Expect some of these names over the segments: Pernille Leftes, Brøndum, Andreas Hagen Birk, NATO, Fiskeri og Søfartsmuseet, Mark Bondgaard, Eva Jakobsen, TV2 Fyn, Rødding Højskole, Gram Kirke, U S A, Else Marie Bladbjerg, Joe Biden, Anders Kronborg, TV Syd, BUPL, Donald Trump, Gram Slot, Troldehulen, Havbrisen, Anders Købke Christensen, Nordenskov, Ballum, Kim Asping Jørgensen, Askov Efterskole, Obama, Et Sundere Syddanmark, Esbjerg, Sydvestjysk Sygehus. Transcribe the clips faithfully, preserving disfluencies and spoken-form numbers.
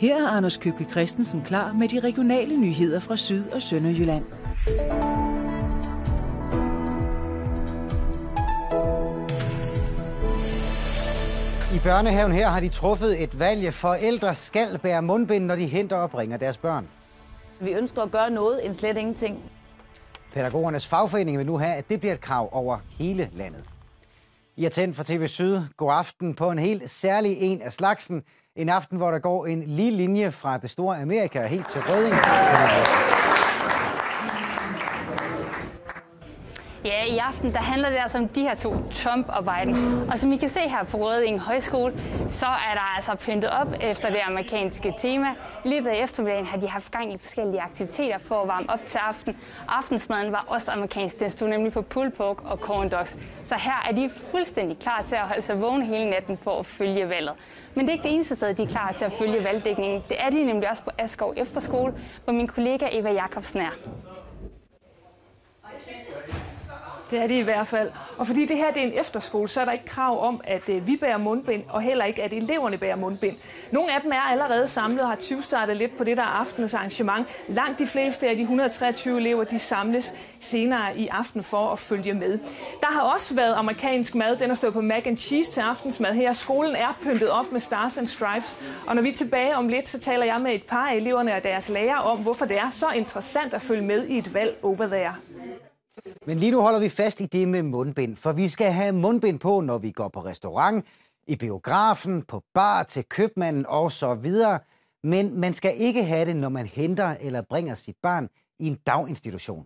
Her er Anders Købke Christensen klar med de regionale nyheder fra Syd- og Sønderjylland. I børnehaven her har de truffet et valg. Forældre skal bære mundbind, når de henter og bringer deres børn. Vi ønsker at gøre noget, end slet ingenting. Pædagogernes fagforening vil nu have, at det bliver et krav over hele landet. I er tændt for T V Syd. God aften på en helt særlig en af slagsen. En aften, hvor der går en lige linje fra det store Amerika helt til Rødding. Ja, i aften der handler det altså om de her to, Trump og Biden. Og som I kan se her på Rødding Højskole, så er der altså pyntet op efter det amerikanske tema. I løbet af eftermiddagen har de haft gang i forskellige aktiviteter for at varme op til aften. Aftensmaden var også amerikansk. Den stod nemlig på pulled pork og corn dogs. Så her er de fuldstændig klar til at holde sig vågne hele natten for at følge valget. Men det er ikke det eneste sted, de er klar til at følge valgdækningen. Det er de nemlig også på Askov Efterskole, hvor min kollega Eva Jakobsen er. Det er det i hvert fald. Og fordi det her det er en efterskole, så er der ikke krav om, at vi bærer mundbind, og heller ikke, at eleverne bærer mundbind. Nogle af dem er allerede samlet og har tyvstartet lidt på det der aftenens arrangement. Langt de fleste af de et hundrede og treogtyve elever, de samles senere i aften for at følge med. Der har også været amerikansk mad. Den har stået på mac and cheese til aftensmad her. Skolen er pyntet op med stars and stripes. Og når vi er tilbage om lidt, så taler jeg med et par af eleverne og deres lærer om, hvorfor det er så interessant at følge med i et valg over there. Men lige nu holder vi fast i det med mundbind, for vi skal have mundbind på, når vi går på restaurant, i biografen, på bar, til købmanden og så videre. Men man skal ikke have det, når man henter eller bringer sit barn i en daginstitution.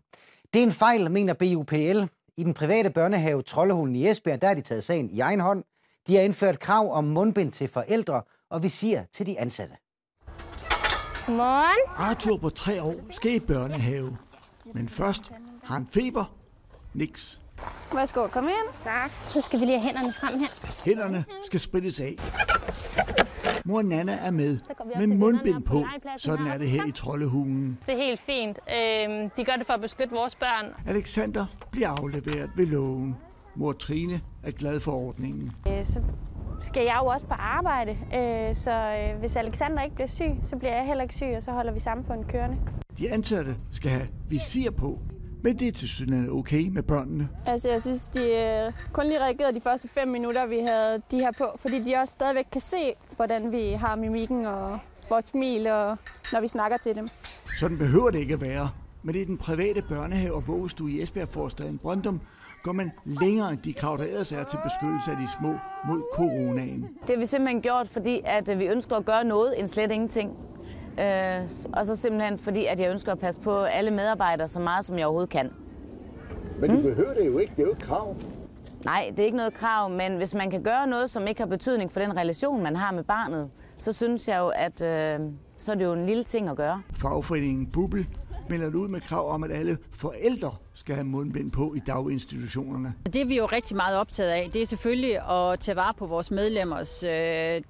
Det er en fejl, mener B U P L. I den private børnehave Troldehulen i Esbjerg, der har de taget sagen i egen hånd. De har indført krav om mundbind til forældre og visir til de ansatte. Godmorgen. Arthur på tre år skal i børnehave, men først... har han feber? Niks. Værsgo, kom ind. Tak. Så skal vi lige have hænderne frem her. Hænderne skal sprittes af. Mor Nanna er med, med mundbind på. Sådan er det her i Troldehulen. Det er helt fint. Øh, de gør det for at beskytte vores børn. Alexander bliver afleveret ved lågen. Mor Trine er glad for ordningen. Øh, så skal jeg jo også på arbejde. Øh, så hvis Alexander ikke bliver syg, så bliver jeg heller ikke syg, og så holder vi samfundet kørende. De ansatte skal have visir på. Men det er tilsyneladende okay med børnene. Altså, jeg synes, de øh, kun lige reagerede de første fem minutter, vi havde de her på. Fordi de også stadigvæk kan se, hvordan vi har mimikken og vores smil, og når vi snakker til dem. Sådan behøver det ikke at være. Men det er den private børnehave og vuggestue i Esbjerg-forstaden Brøndum, går man længere end de krav, der ellers er til beskyttelse af de små mod coronaen. Det har vi simpelthen gjort, fordi at vi ønsker at gøre noget, end slet ingenting. Øh, og så simpelthen fordi, at jeg ønsker at passe på alle medarbejdere så meget, som jeg overhovedet kan. Men du hmm? behøver det jo ikke. Det er jo et krav. Nej, det er ikke noget krav, men hvis man kan gøre noget, som ikke har betydning for den relation, man har med barnet, så synes jeg jo, at øh, så er det jo en lille ting at gøre. Fagforeningen B U P L melder ud med krav om, at alle forældre skal have mundbind på i daginstitutionerne. Det vi er jo rigtig meget optaget af, det er selvfølgelig at tage vare på vores medlemmers øh,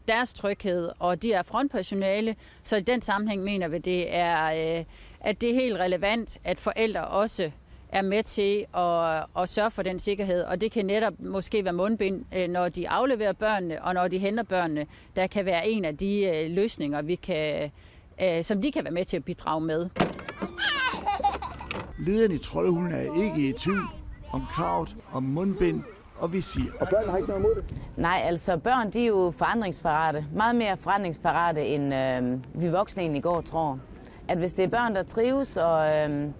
deres tryghed, og de er frontpersonale, så i den sammenhæng mener vi, det er, øh, at det er helt relevant, at forældre også er med til at, at sørge for den sikkerhed, og det kan netop måske være mundbind, når de afleverer børnene, og når de henter børnene, der kan være en af de øh, løsninger, vi kan, øh, som de kan være med til at bidrage med. Lederen i Troldehulen er ikke i tvivl om kravet, om mundbind og visir. Og børn har ikke noget imod det? Nej, altså børn de er jo forandringsparate. Meget mere forandringsparate, end øh, vi voksne egentlig går, tror. At hvis det er børn, der trives og øh,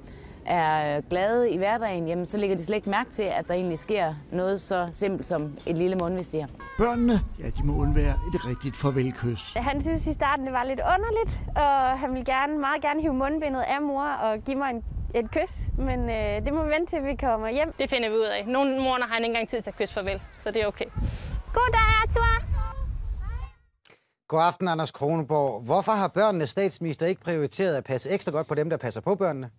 er glade i hverdagen, jamen, så lægger de slet ikke mærke til, at der egentlig sker noget så simpelt som et lille mundvisir. Børnene, ja, de må undvære et rigtigt farvelkys. Han synes i starten, det var lidt underligt, og han ville gerne, meget gerne hive mundbindet af mor og give mig en Et kys, men øh, det må vi vente til, vi kommer hjem. Det finder vi ud af. Nogle morgener har han ikke engang tid til at kysse farvel, så det er okay. God dag, Arthur! God aften, Anders Kronborg. Hvorfor har børnenes statsminister ikke prioriteret at passe ekstra godt på dem, der passer på børnene?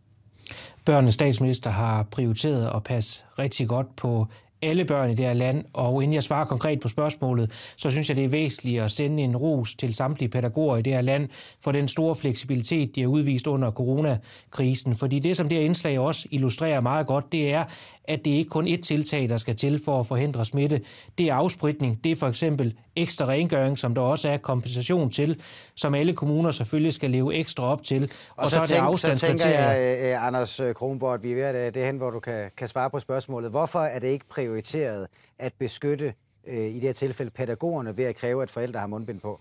Børnenes statsminister har prioriteret at passe rigtig godt på alle børn i det her land, og inden jeg svarer konkret på spørgsmålet, så synes jeg, det er væsentligt at sende en ros til samtlige pædagoger i det her land for den store fleksibilitet, de har udvist under coronakrisen. Fordi det, som det her indslag også illustrerer meget godt, det er, at det ikke kun er ét tiltag, der skal til for at forhindre smitte. Det er afspritning, det er for eksempel ekstra rengøring, som der også er kompensation til, som alle kommuner selvfølgelig skal leve ekstra op til. Og, og så, så, er tænk, det så tænker jeg, Anders Kronborg, vi er ved at det hen, hvor du kan, kan svare på spørgsmålet. Hvorfor er det ikke prioriteret at beskytte, øh, i det her tilfælde, pædagogerne ved at kræve, at forældre har mundbind på?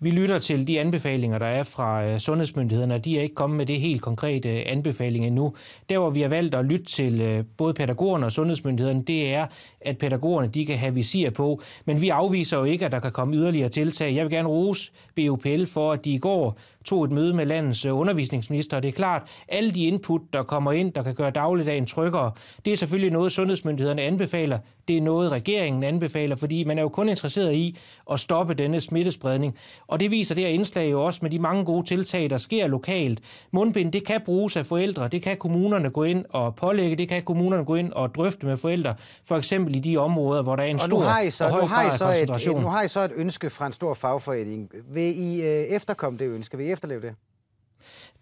Vi lytter til de anbefalinger, der er fra sundhedsmyndighederne, og de er ikke kommet med det helt konkrete anbefaling endnu. Der, hvor vi har valgt at lytte til både pædagogerne og sundhedsmyndighederne, det er, at pædagogerne de kan have visir på. Men vi afviser jo ikke, at der kan komme yderligere tiltag. Jeg vil gerne rose B U P L for, at de i går tog et møde med landets undervisningsminister. Det er klart, alle de input, der kommer ind, der kan gøre dagligdagen tryggere, det er selvfølgelig noget, sundhedsmyndighederne anbefaler. Det er noget, regeringen anbefaler, fordi man er jo kun interesseret i at stoppe denne smittespredning. Og det viser det her indslag jo også med de mange gode tiltag, der sker lokalt. Mundbind, det kan bruges af forældre, det kan kommunerne gå ind og pålægge, det kan kommunerne gå ind og drøfte med forældre, for eksempel i de områder, hvor der er en stor og høj grad af koncentration. Nu har I så et ønske fra en stor fagforening. Vil I efterkomme det ønske? Vil I efterleve det?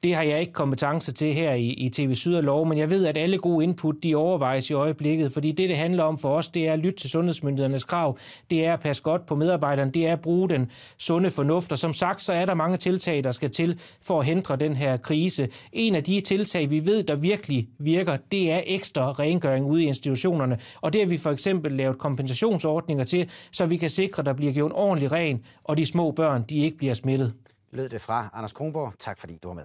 Det har jeg ikke kompetence til her i, i T V Syd og Lov, men jeg ved, at alle gode input, de overvejes i øjeblikket, fordi det, det handler om for os, det er at lytte til sundhedsmyndighedernes krav, det er at passe godt på medarbejderne, det er at bruge den sunde fornuft, og som sagt, så er der mange tiltag, der skal til for at hindre den her krise. En af de tiltag, vi ved, der virkelig virker, det er ekstra rengøring ude i institutionerne, og det har vi for eksempel lavet kompensationsordninger til, så vi kan sikre, at der bliver gjort ordentligt ren, og de små børn, de ikke bliver smittet. Lød det fra Anders Kronborg. Tak fordi du var med.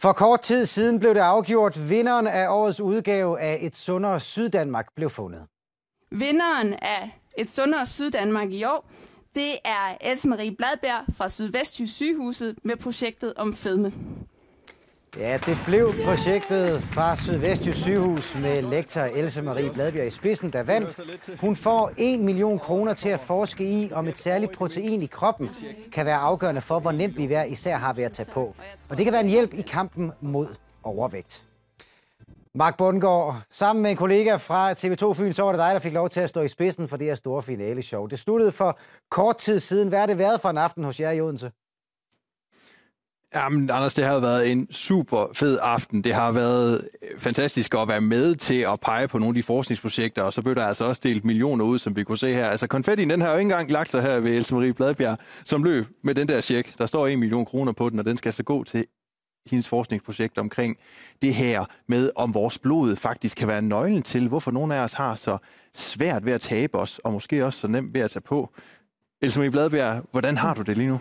For kort tid siden blev det afgjort, vinderen af årets udgave af Et Sundere Syddanmark blev fundet. Vinderen af Et Sundere Syddanmark i år, det er Else Marie Bladbjerg fra Sydvestjysk Sygehuset med projektet om fedme. Ja, det blev projektet fra Sydvestjysk Sygehus med lektor Else Marie Bladbjerg i spidsen, der vandt. Hun får en million kroner til at forske i, om et særligt protein i kroppen kan være afgørende for, hvor nemt vi hver især har ved at tage på. Og det kan være en hjælp i kampen mod overvægt. Mark Bondgaard, sammen med en kollega fra T V to Fyn, så var det dig, der fik lov til at stå i spidsen for det her store finaleshow. Det sluttede for kort tid siden. Hvad har det været for en aften hos jer i Odense? Jamen, Anders, det har været en super fed aften. Det har været fantastisk at være med til at pege på nogle af de forskningsprojekter, og så blev der altså også delt millioner ud, som vi kunne se her. Altså, konfettien, den har jo ikke engang lagt sig her ved Else Marie Bladbjerg, som løb med den der check. Der står en million kroner på den, og den skal så gå til hendes forskningsprojekt omkring det her med, om vores blod faktisk kan være nøglen til, hvorfor nogle af os har så svært ved at tabe os, og måske også så nemt ved at tage på. Else Marie Bladbjerg, hvordan har du det lige nu?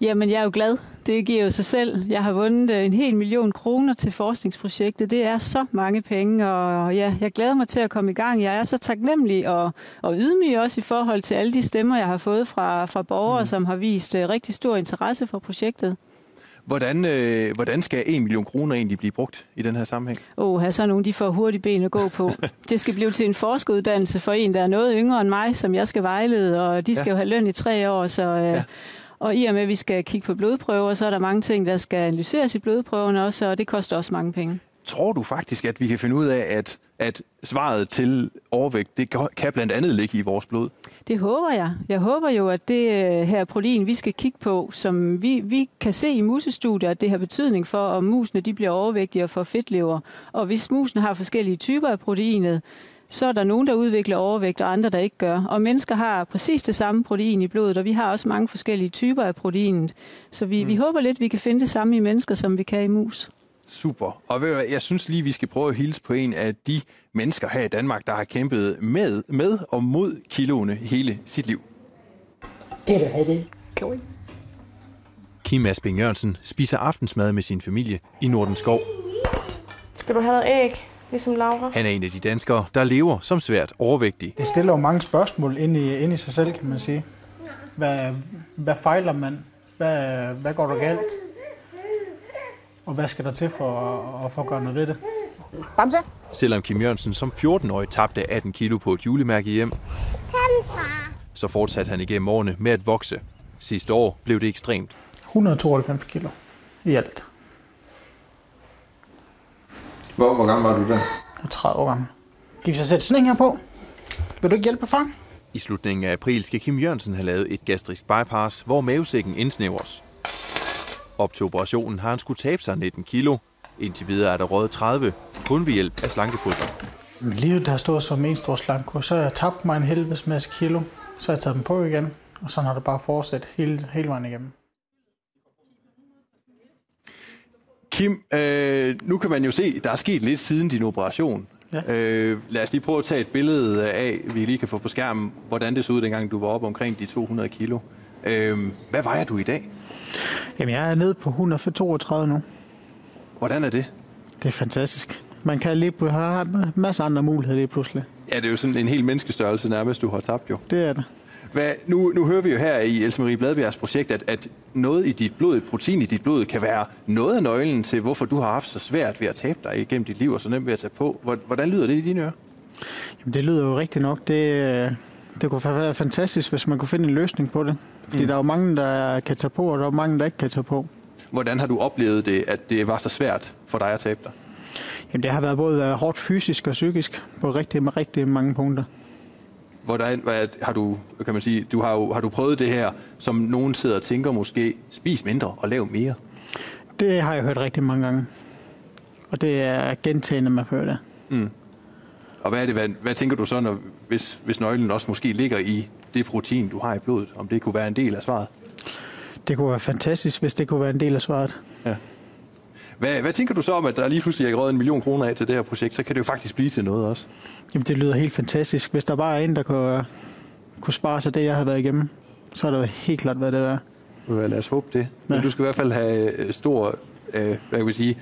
Jamen, jeg er jo glad. Det giver jo sig selv. Jeg har vundet en hel million kroner til forskningsprojektet. Det er så mange penge, og ja, jeg glæder mig til at komme i gang. Jeg er så taknemmelig og, og ydmyg også i forhold til alle de stemmer, jeg har fået fra, fra borgere, mm. som har vist uh, rigtig stor interesse for projektet. Hvordan, øh, hvordan skal en million kroner egentlig blive brugt i den her sammenhæng? Åh, oh, så nogen, de får hurtige ben at gå på. Det skal blive til en forskeruddannelse for en, der er noget yngre end mig, som jeg skal vejlede, og de skal ja. jo have løn i tre år, så... Øh, ja. Og i og med, at vi skal kigge på blodprøver, så er der mange ting, der skal analyseres i blodprøverne også, og det koster også mange penge. Tror du faktisk, at vi kan finde ud af, at, at svaret til overvægt, det kan blandt andet ligge i vores blod? Det håber jeg. Jeg håber jo, at det her protein, vi skal kigge på, som vi, vi kan se i musestudier, at det har betydning for, om musene de bliver overvægtige og får fedtlever. Og hvis musene har forskellige typer af proteinet, så er der nogen, der udvikler overvægt, og andre, der ikke gør. Og mennesker har præcis det samme protein i blodet, og vi har også mange forskellige typer af proteinet. Så vi, mm. vi håber lidt, vi kan finde det samme i mennesker, som vi kan i mus. Super. Og ved du hvad, jeg synes lige, vi skal prøve at hilse på en af de mennesker her i Danmark, der har kæmpet med, med og mod kiloene hele sit liv. Det er det, det er. Kim Asping Jørgensen spiser aftensmad med sin familie i Nordenskov. Skal du have noget æg? Ligesom Laura. Han er en af de danskere, der lever som svært overvægtig. Det stiller jo mange spørgsmål ind i, ind i sig selv, kan man sige. Hvad, hvad fejler man? Hvad, hvad går der galt? Og hvad skal der til for at, for at gøre noget ved det? Bamse. Selvom Kim Jørgensen som fjorten-årig tabte atten kilo på et julemærke hjem, så fortsatte han igennem årene med at vokse. Sidste år blev det ekstremt. et hundrede og tooghalvfems kilo i alt. Hvor, hvor gammel var du da? Jeg var tredive år gammel. Kan vi så sætte sådan en her på? Vil du ikke hjælpe, far? I slutningen af april skal Kim Jørgensen have lavet et gastrisk bypass, hvor mavesækken indsnævres. Op til operationen har han skulle tabe sig nitten kilo. Indtil videre er der røget tredive, kun ved hjælp af slankepulver. Livet har stået som en stor slankekur, så har jeg tabt mig en helvedes masse kilo. Så har jeg taget dem på igen, og så har det bare fortsat hele, hele vejen igennem. Kim, øh, nu kan man jo se, der er sket lidt siden din operation. Ja. Øh, lad os lige prøve at tage et billede af, vi lige kan få på skærmen, hvordan det så ud, dengang du var oppe omkring de to hundrede kilo. Øh, hvad vejer du i dag? Jamen, jeg er nede på et hundrede toogtredive nu. Hvordan er det? Det er fantastisk. Man kan lige pludselig have masser af andre muligheder lige pludselig. Ja, det er jo sådan en hel menneskestørrelse nærmest, du har tabt jo. Det er det. Hvad, nu, nu hører vi jo her i Else Marie Bladbjergs projekt, at, at noget i dit blod, et protein i dit blod, kan være noget af nøglen til, hvorfor du har haft så svært ved at tabe dig igennem dit liv, og så nemt ved at tage på. Hvordan lyder det i dine ører? Jamen, det lyder jo rigtigt nok. Det, det kunne være fantastisk, hvis man kunne finde en løsning på det. Fordi mm. der er jo mange, der kan tage på, og der er mange, der ikke kan tage på. Hvordan har du oplevet det, at det var så svært for dig at tabe dig? Jamen, det har været både hårdt fysisk og psykisk på rigtig, rigtig mange punkter. Hvordan hvad, har du, kan man sige, du har, har du prøvet det her, som nogen sidder og tænker måske, spis mindre og lav mere? Det har jeg hørt rigtig mange gange, og det er gentagende, man hører det. Mm. Og hvad, er det, hvad, hvad tænker du så, når, hvis, hvis nøglen også måske ligger i det protein, du har i blodet, om det kunne være en del af svaret? Det kunne være fantastisk, hvis det kunne være en del af svaret. Ja. Hvad, hvad tænker du så om, at der lige pludselig er røget en million kroner af til det her projekt, så kan det jo faktisk blive til noget også? Jamen, det lyder helt fantastisk. Hvis der bare er en, der kunne, kunne spare sig det, jeg havde været igennem, så har det helt klart været det der. Lad os håbe det. Ja. Men du skal i hvert fald have stor, øh, hvad kan vi sige,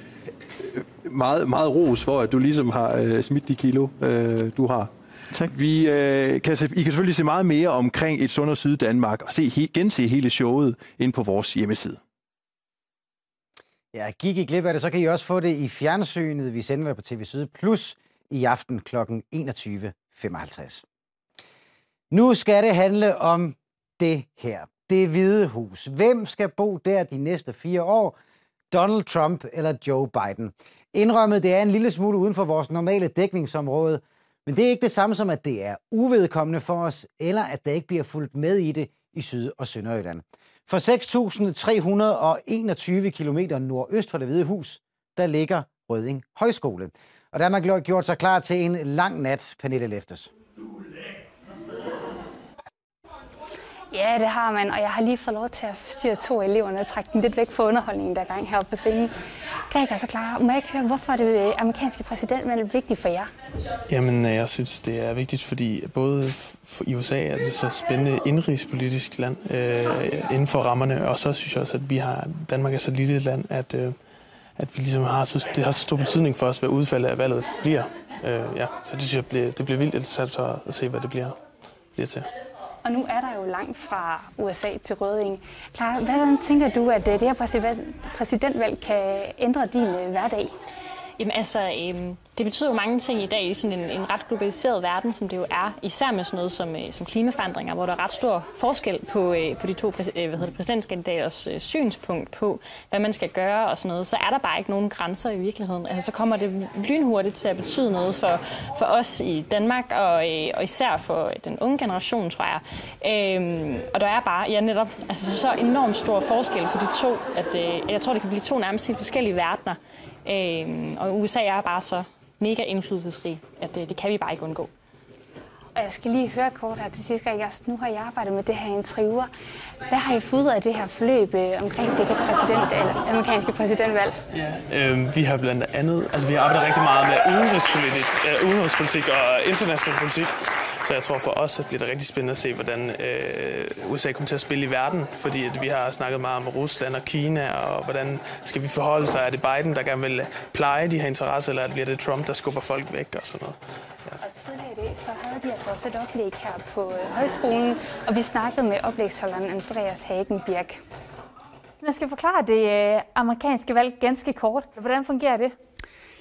meget, meget ros for, at du ligesom har øh, smidt de kilo, øh, du har. Tak. Vi, øh, kan, I kan selvfølgelig se meget mere omkring Et Sundere Syddanmark og se, he, gense hele showet inde på vores hjemmeside. Ja, gik I glip af det, så kan I også få det i fjernsynet. Vi sender det på T V Syd Plus i aften kl. enogtyve femoghalvtreds. Nu skal det handle om det her. Det Hvide Hus. Hvem skal bo der de næste fire år? Donald Trump eller Joe Biden? Indrømmet, det er en lille smule uden for vores normale dækningsområde, men det er ikke det samme som, at det er uvedkommende for os, eller at der ikke bliver fulgt med i det i Syd- og Sønderjylland. For seks tusind tre hundrede og enogtyve kilometer nordøst for Det Hvide Hus, der ligger Rødding Højskole. Og der har man gjort sig klar til en lang nat, Pernille Leftes. Ja, det har man, og jeg har lige fået lov til at forstyrre to af eleverne og trække dem lidt væk fra underholdningen, der gang heroppe på scenen. Kan jeg ikke så klare? Må jeg ikke høre, hvorfor er det amerikanske præsidentvalg vigtigt for jer? Jamen, jeg synes, det er vigtigt, fordi både i U S A er det så spændende indrigspolitisk land øh, inden for rammerne, og så synes jeg også, at vi har, Danmark er så lille et land, at, øh, at vi ligesom har så, det har så stor betydning for os, hvad udfaldet af valget bliver. Øh, ja, så det synes jeg, bliver, det bliver vildt interessant at se, hvad det bliver, bliver til. Og nu er der jo langt fra U S A til Rødding. Clara, hvordan tænker du, at det her præsidentvalg kan ændre din hverdag? Jamen altså, øh, det betyder jo mange ting i dag i sådan en, en ret globaliseret verden, som det jo er. Især med sådan noget som, som klimaforandringer, hvor der er ret stor forskel på, øh, på de to præs- øh, hvad hedder det, præsidentkandidaters øh, synspunkt på, hvad man skal gøre og sådan noget. Så er der bare ikke nogen grænser i virkeligheden. Altså, så kommer det lynhurtigt til at betyde noget for, for os i Danmark, og, øh, og især for den unge generation, tror jeg. Øh, og der er bare, ja netop, altså så enormt stor forskel på de to, at øh, jeg tror, det kan blive to nærmest helt forskellige verdener. Øhm, og U S A er bare så mega indflydelsesrig, at det, det kan vi bare ikke undgå. Og jeg skal lige høre kort her til sidst, jeg, nu har jeg arbejdet med det her i en tre uger. Hvad har I fået af det her forløb øh, omkring det her præsident, eller, amerikanske præsidentvalg? Ja, øh, vi har blandt andet, altså vi har arbejdet rigtig meget med udenrigspolitik, øh, udenrigspolitik og international politik. Så jeg tror for os, at det bliver rigtig spændende at se, hvordan øh, U S A kommer til at spille i verden. Fordi at vi har snakket meget om Rusland og Kina, og hvordan skal vi forholde sig? Er det Biden, der gerne vil pleje de her interesser, eller bliver det Trump, der skubber folk væk og sådan noget? Ja. Og tidligere i dag, så havde de altså også et oplæg her på øh, højskolen, og vi snakkede med oplægsholderen Andreas Hagen Birk. Man skal forklare det øh, amerikanske valg ganske kort. Hvordan fungerer det?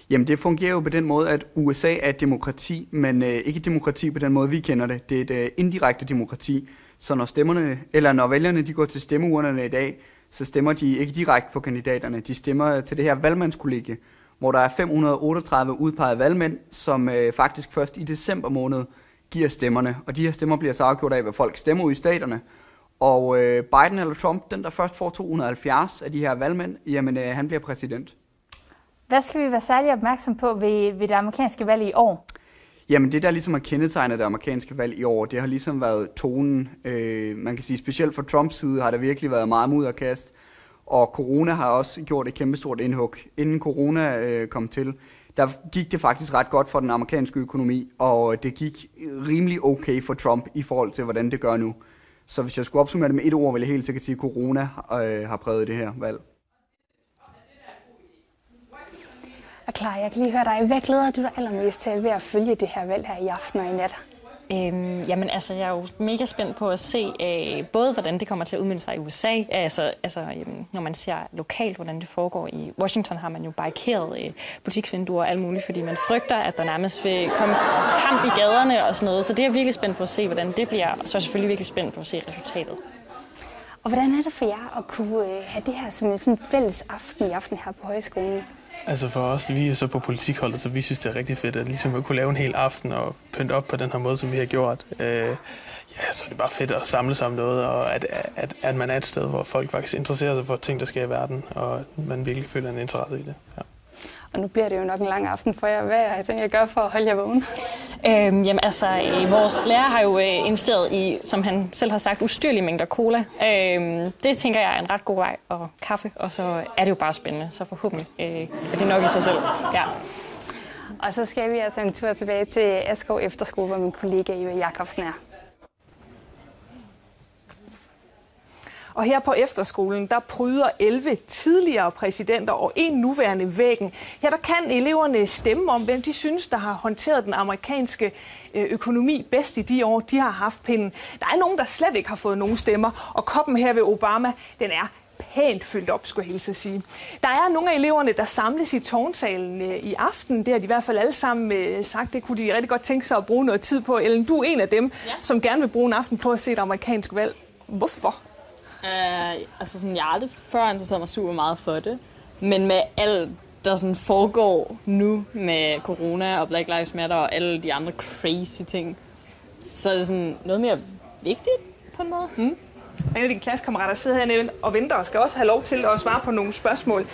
Jamen det fungerer jo på den måde, at U S A er et demokrati, men øh, ikke et demokrati på den måde, vi kender det. Det er et øh, indirekte demokrati, så når, stemmerne, eller når vælgerne de går til stemmeurnerne i dag, så stemmer de ikke direkte på kandidaterne. De stemmer til det her valgmandskollegie, hvor der er fem hundrede og otteogtredive udpegede valgmænd, som øh, faktisk først i december måned giver stemmerne. Og de her stemmer bliver så afgjort af, hvad folk stemmer ud i staterne. Og øh, Biden eller Trump, den der først får to hundrede og halvfjerds af de her valgmænd, jamen øh, han bliver præsident. Hvad skal vi være særlig opmærksom på ved, ved det amerikanske valg i år? Jamen det, der ligesom har kendetegnet det amerikanske valg i år, det har ligesom været tonen. Øh, man kan sige, specielt fra Trumps side har der virkelig været meget mudderkast. Og corona har også gjort et kæmpestort indhug. Inden corona øh, kom til, der gik det faktisk ret godt for den amerikanske økonomi, og det gik rimelig okay for Trump i forhold til, hvordan det gør nu. Så hvis jeg skulle opsummere det med et ord, ville jeg helt sikkert sige, at corona øh, har præget det her valg. Og Clara, jeg kan lige høre dig. Hvad glæder du dig allermest til ved at følge det her valg her i aften og i nat? Øhm, jamen altså, jeg er jo mega spændt på at se øh, både, hvordan det kommer til at udmønte sig i U S A, altså, altså øhm, når man ser lokalt, hvordan det foregår i Washington, har man jo barrikeret øh, butiksvinduer og alt muligt, fordi man frygter, at der nærmest vil komme kamp i gaderne og sådan noget. Så det er jeg virkelig spændt på at se, hvordan det bliver, og så er jeg selvfølgelig virkelig spændt på at se resultatet. Og hvordan er det for jer at kunne øh, have det her som en fælles aften i aften her på højskolen? Altså for os, vi er så på politikholdet, så vi synes, det er rigtig fedt, at ligesom vi kunne lave en hel aften og pynte op på den her måde, som vi har gjort. Øh, ja, så er det bare fedt at samle sig om noget, og at, at, at man er et sted, hvor folk faktisk interesserer sig for ting, der sker i verden, og man virkelig føler en interesse i det. Ja. Og nu bliver det jo nok en lang aften for jer. Hvad har I tænkt at gøre for at holde jer vågen? Øhm, jamen altså, øh, vores lærer har jo øh, investeret i, som han selv har sagt, ustyrlige mængder cola. Øhm, det tænker jeg er en ret god vej, og kaffe, og så er det jo bare spændende. Så forhåbentlig øh, er det nok i sig selv. Ja. Og så skal vi altså en tur tilbage til Askov Efterskole, hvor min kollega Eva Jakobsen er. Og her på efterskolen, der pryder elleve tidligere præsidenter og en nuværende væggen. Her der kan eleverne stemme om, hvem de synes, der har håndteret den amerikanske økonomi bedst i de år, de har haft pinden. Der er nogen, der slet ikke har fået nogen stemmer, og koppen her ved Obama, den er pænt fyldt op, skulle jeg hilse at sige. Der er nogle af eleverne, der samles i tårnsalen i aften. Det har de i hvert fald alle sammen sagt. Det kunne de rigtig godt tænke sig at bruge noget tid på. Ellen, du er en af dem, ja, som gerne vil bruge en aften på at se et amerikansk valg. Hvorfor? Uh, altså sådan, jeg har aldrig før interesseret mig super meget for det, men med alt, der sådan foregår nu med corona og Black Lives Matter og alle de andre crazy ting, så er det sådan noget mere vigtigt på en måde. Mm. En af dine klassekammerater sidder hernede og venter og skal også have lov til at svare på nogle spørgsmål.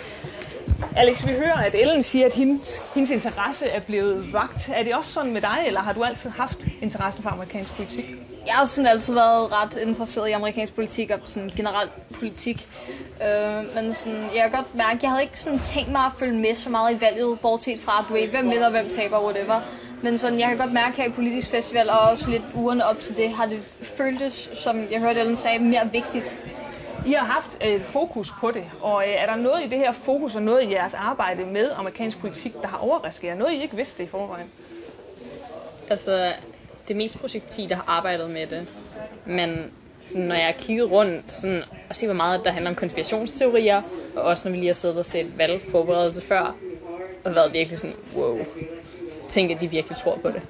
Alex, vi hører, at Ellen siger, at hendes, hendes interesse er blevet vakt. Er det også sådan med dig, eller har du altid haft interessen for amerikansk politik? Jeg har sådan altid været ret interesseret i amerikansk politik og sådan generelt politik. Øh, men sådan, jeg kan godt mærke, at jeg havde ikke sådan tænkt mig at følge med så meget i valget, bortset fra, du ved, hvem vinder og hvem taber, whatever. Men sådan, jeg kan godt mærke her i politisk festival, og også lidt ugerne op til det, har det føltes, som jeg hørte Ellen sagde, mere vigtigt. I har haft øh, fokus på det, og øh, er der noget i det her fokus og noget i jeres arbejde med amerikansk politik, der har overrasket jer? Noget, I ikke vidste i forvejen? Altså, det mest projekti, der har arbejdet med det, men sådan, når jeg har kigget rundt sådan, og set, hvor meget der handler om konspirationsteorier, og også når vi lige har siddet og set valgforberedelse før, og været virkelig sådan, wow, tænk, at de virkelig tror på det.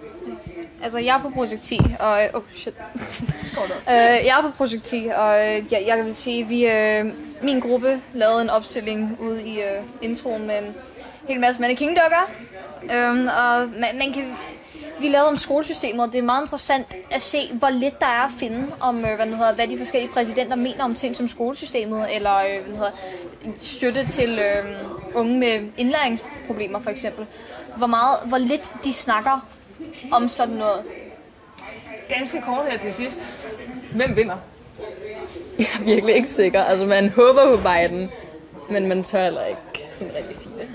Altså, jeg er på projekti, og... Øh, oh, shit. øh, jeg er på projekti, og øh, jeg, jeg vil sige, vi... Øh, min gruppe lavede en opstilling ude i øh, introen med en hel masse mannequin-dukker. Øh, og man, man kan... Vi lavede om skolesystemet, det er meget interessant at se, hvor lidt der er at finde om, øh, hvad, hedder, hvad de forskellige præsidenter mener om ting som skolesystemet, eller øh, hvad hedder, støtte til øh, unge med indlæringsproblemer, for eksempel. Hvor, meget, hvor lidt de snakker om sådan noget. Ganske kort her til sidst. Hvem vinder? Jeg er virkelig ikke sikker. Altså, man håber på Biden, men man tør heller ikke sådan rigtig sige det.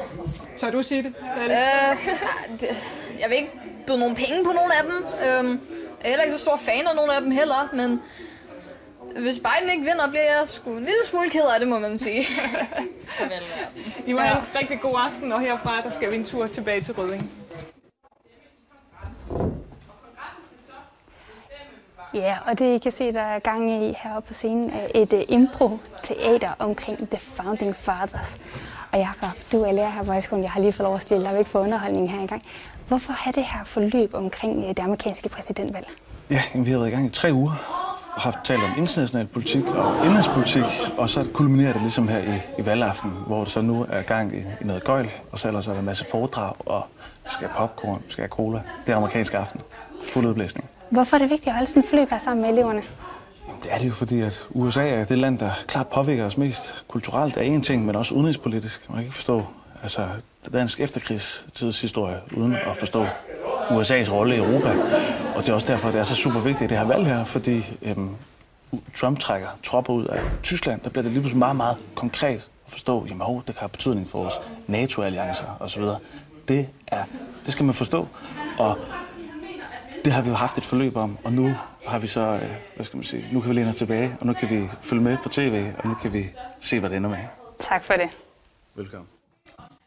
Tør du sige det? Øh, jeg vil ikke byde nogen penge på nogen af dem. Jeg er heller ikke så stor fan af nogen af dem heller, men hvis Biden ikke vinder, bliver jeg sgu en lille smule ked af det, må man sige. I må have en rigtig god aften, og herfra der skal vi en tur tilbage til Rødding. Ja, og det I kan se, der er gang i heroppe på scenen, er et uh, impro-teater omkring The Founding Fathers. Og Jakob, du er lærer her på højskolen, jeg har lige fået lov at stille dig væk for underholdningen her engang. Hvorfor har det her forløb omkring uh, det amerikanske præsidentvalg? Ja, vi har været i gang i tre uger, har talt om international politik og indlandspolitik, og så kulminerer det ligesom her i, i valgaften, hvor der så nu er gang i, i noget gøjl, og så er der en masse foredrag, og skal have popcorn, skal have cola. Det er amerikansk aften. Fuld udblæsning. Hvorfor er det vigtigt at holde sådan en forløb her sammen med eleverne? Det er det jo, fordi at U S A er det land, der klart påvirker os mest. Kulturelt er en ting, men også udenrigspolitisk. Man kan ikke forstå altså, dansk efterkrigstidshistorie uden at forstå U S A's rolle i Europa. Og det er også derfor, det er så super vigtigt, det her valg her, fordi øhm, Trump trækker tropper ud af Tyskland. Der bliver det lige pludselig meget, meget konkret at forstå, jamen hov, det kan have betydning for vores NATO-alliancer osv. Det, er, det skal man forstå, og det har vi jo haft et forløb om, og nu har vi så, hvad skal man sige, nu kan vi læne os tilbage, og nu kan vi følge med på tv, og nu kan vi se, hvad det ender med. Tak for det. Velkommen.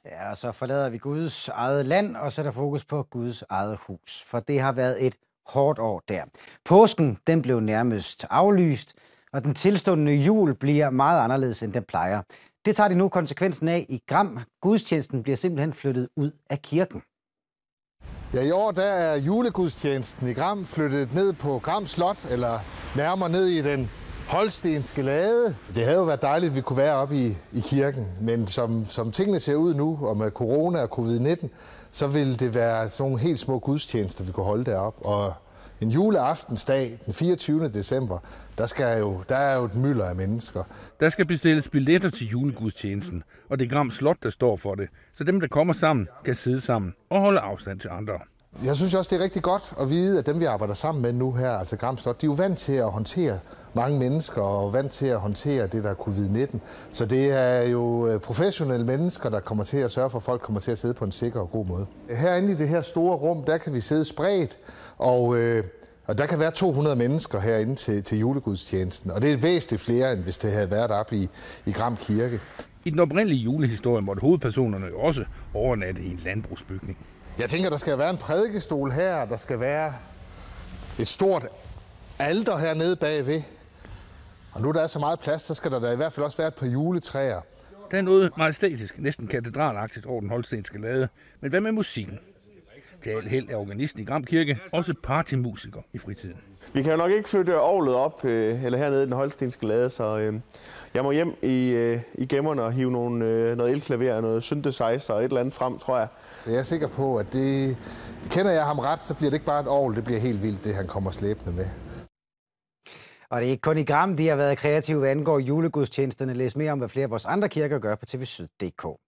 Ja, og så forlader vi Guds eget land, og så er der fokus på Guds eget hus, for det har været et hårdt år der. Påsken, den blev nærmest aflyst, og den tilstående jul bliver meget anderledes, end den plejer. Det tager de nu konsekvensen af i Gram. Gudstjenesten bliver simpelthen flyttet ud af kirken. Ja, i år der er julegudstjenesten i Gram flyttet ned på Gram Slot, eller nærmere ned i den holstenske lade. Det havde jo været dejligt, at vi kunne være oppe i, i kirken, men som, som tingene ser ud nu, og med corona og covid nitten, så ville det være sådan nogle helt små gudstjenester, vi kunne holde deroppe. Og en juleaftensdag, den fireogtyvende december, der, skal jo, der er jo et mylder af mennesker. Der skal bestilles billetter til julegudstjenesten, og det er Gram Slot, der står for det. Så dem, der kommer sammen, kan sidde sammen og holde afstand til andre. Jeg synes også, det er rigtig godt at vide, at dem, vi arbejder sammen med nu her, altså Gram Slot, de er jo vant til at håndtere mange mennesker og vant til at håndtere det, der er covid nitten. Så det er jo professionelle mennesker, der kommer til at sørge for, at folk kommer til at sidde på en sikker og god måde. Herinde i det her store rum, der kan vi sidde spredt, og, øh, og der kan være to hundrede mennesker herinde til, til julegudstjenesten. Og det er væsentligt flere, end hvis det havde været oppe i, i Gram Kirke. I den oprindelige julehistorie måtte hovedpersonerne jo også overnatte i en landbrugsbygning. Jeg tænker, der skal være en prædikestol her, der skal være et stort alter hernede bagved. Og nu der er så meget plads, så skal der da i hvert fald også være et par juletræer. Der er noget majestætisk, næsten katedralagtigt over den holstenske lade. Men hvad med musikken? Til al held er organisten i Gram Kirke også partymusiker i fritiden. Vi kan jo nok ikke flytte orglet op, eller hernede i den holstenske lade, så jeg må hjem i, i gemmerne og hive nogle, noget elklaver, noget synthesizer og et eller andet frem, tror jeg. Jeg er sikker på, at det kender jeg ham ret, så bliver det ikke bare et orgel, det bliver helt vildt, det han kommer slæbende med. Og det er ikke kun i Gram, de har været kreative, hvad angår julegudstjenesterne. Læs mere om, hvad flere af vores andre kirker gør på tv syd punktum d k.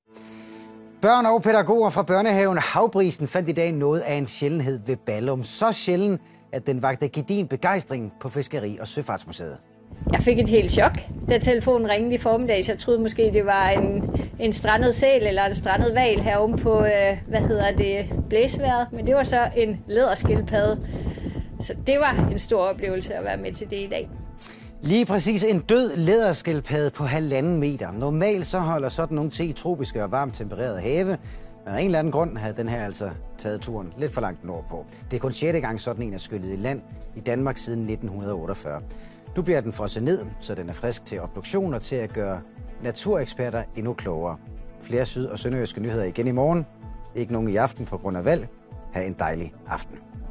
Børn og pædagoger fra børnehaven Havbrisen fandt i dag noget af en sjældenhed ved Ballum. Så sjælden, at den vakte gedigen begejstring på Fiskeri og Søfartsmuseet. Jeg fik et helt chok, da telefonen ringede i formiddag, så jeg troede måske, det var en, en strandet sæl eller en strandet hval heromme på, øh, hvad hedder det, blæsværet. Men det var så en læderskildpadde. Så det var en stor oplevelse at være med til det i dag. Lige præcis en død læderskildpadde på halvanden meter. Normalt så holder sådan nogle til i tropiske og varmt tempererede have, men af en eller anden grund havde den her altså taget turen lidt for langt nordpå. Det er kun sjette gang sådan en er skyllet i land i Danmark siden nitten otteogfyrre. Nu bliver den frosset ned, så den er frisk til obduktion og til at gøre natureksperter endnu klogere. Flere syd- og sønderjyske nyheder igen i morgen. Ikke nogen i aften på grund af valg. Ha' en dejlig aften.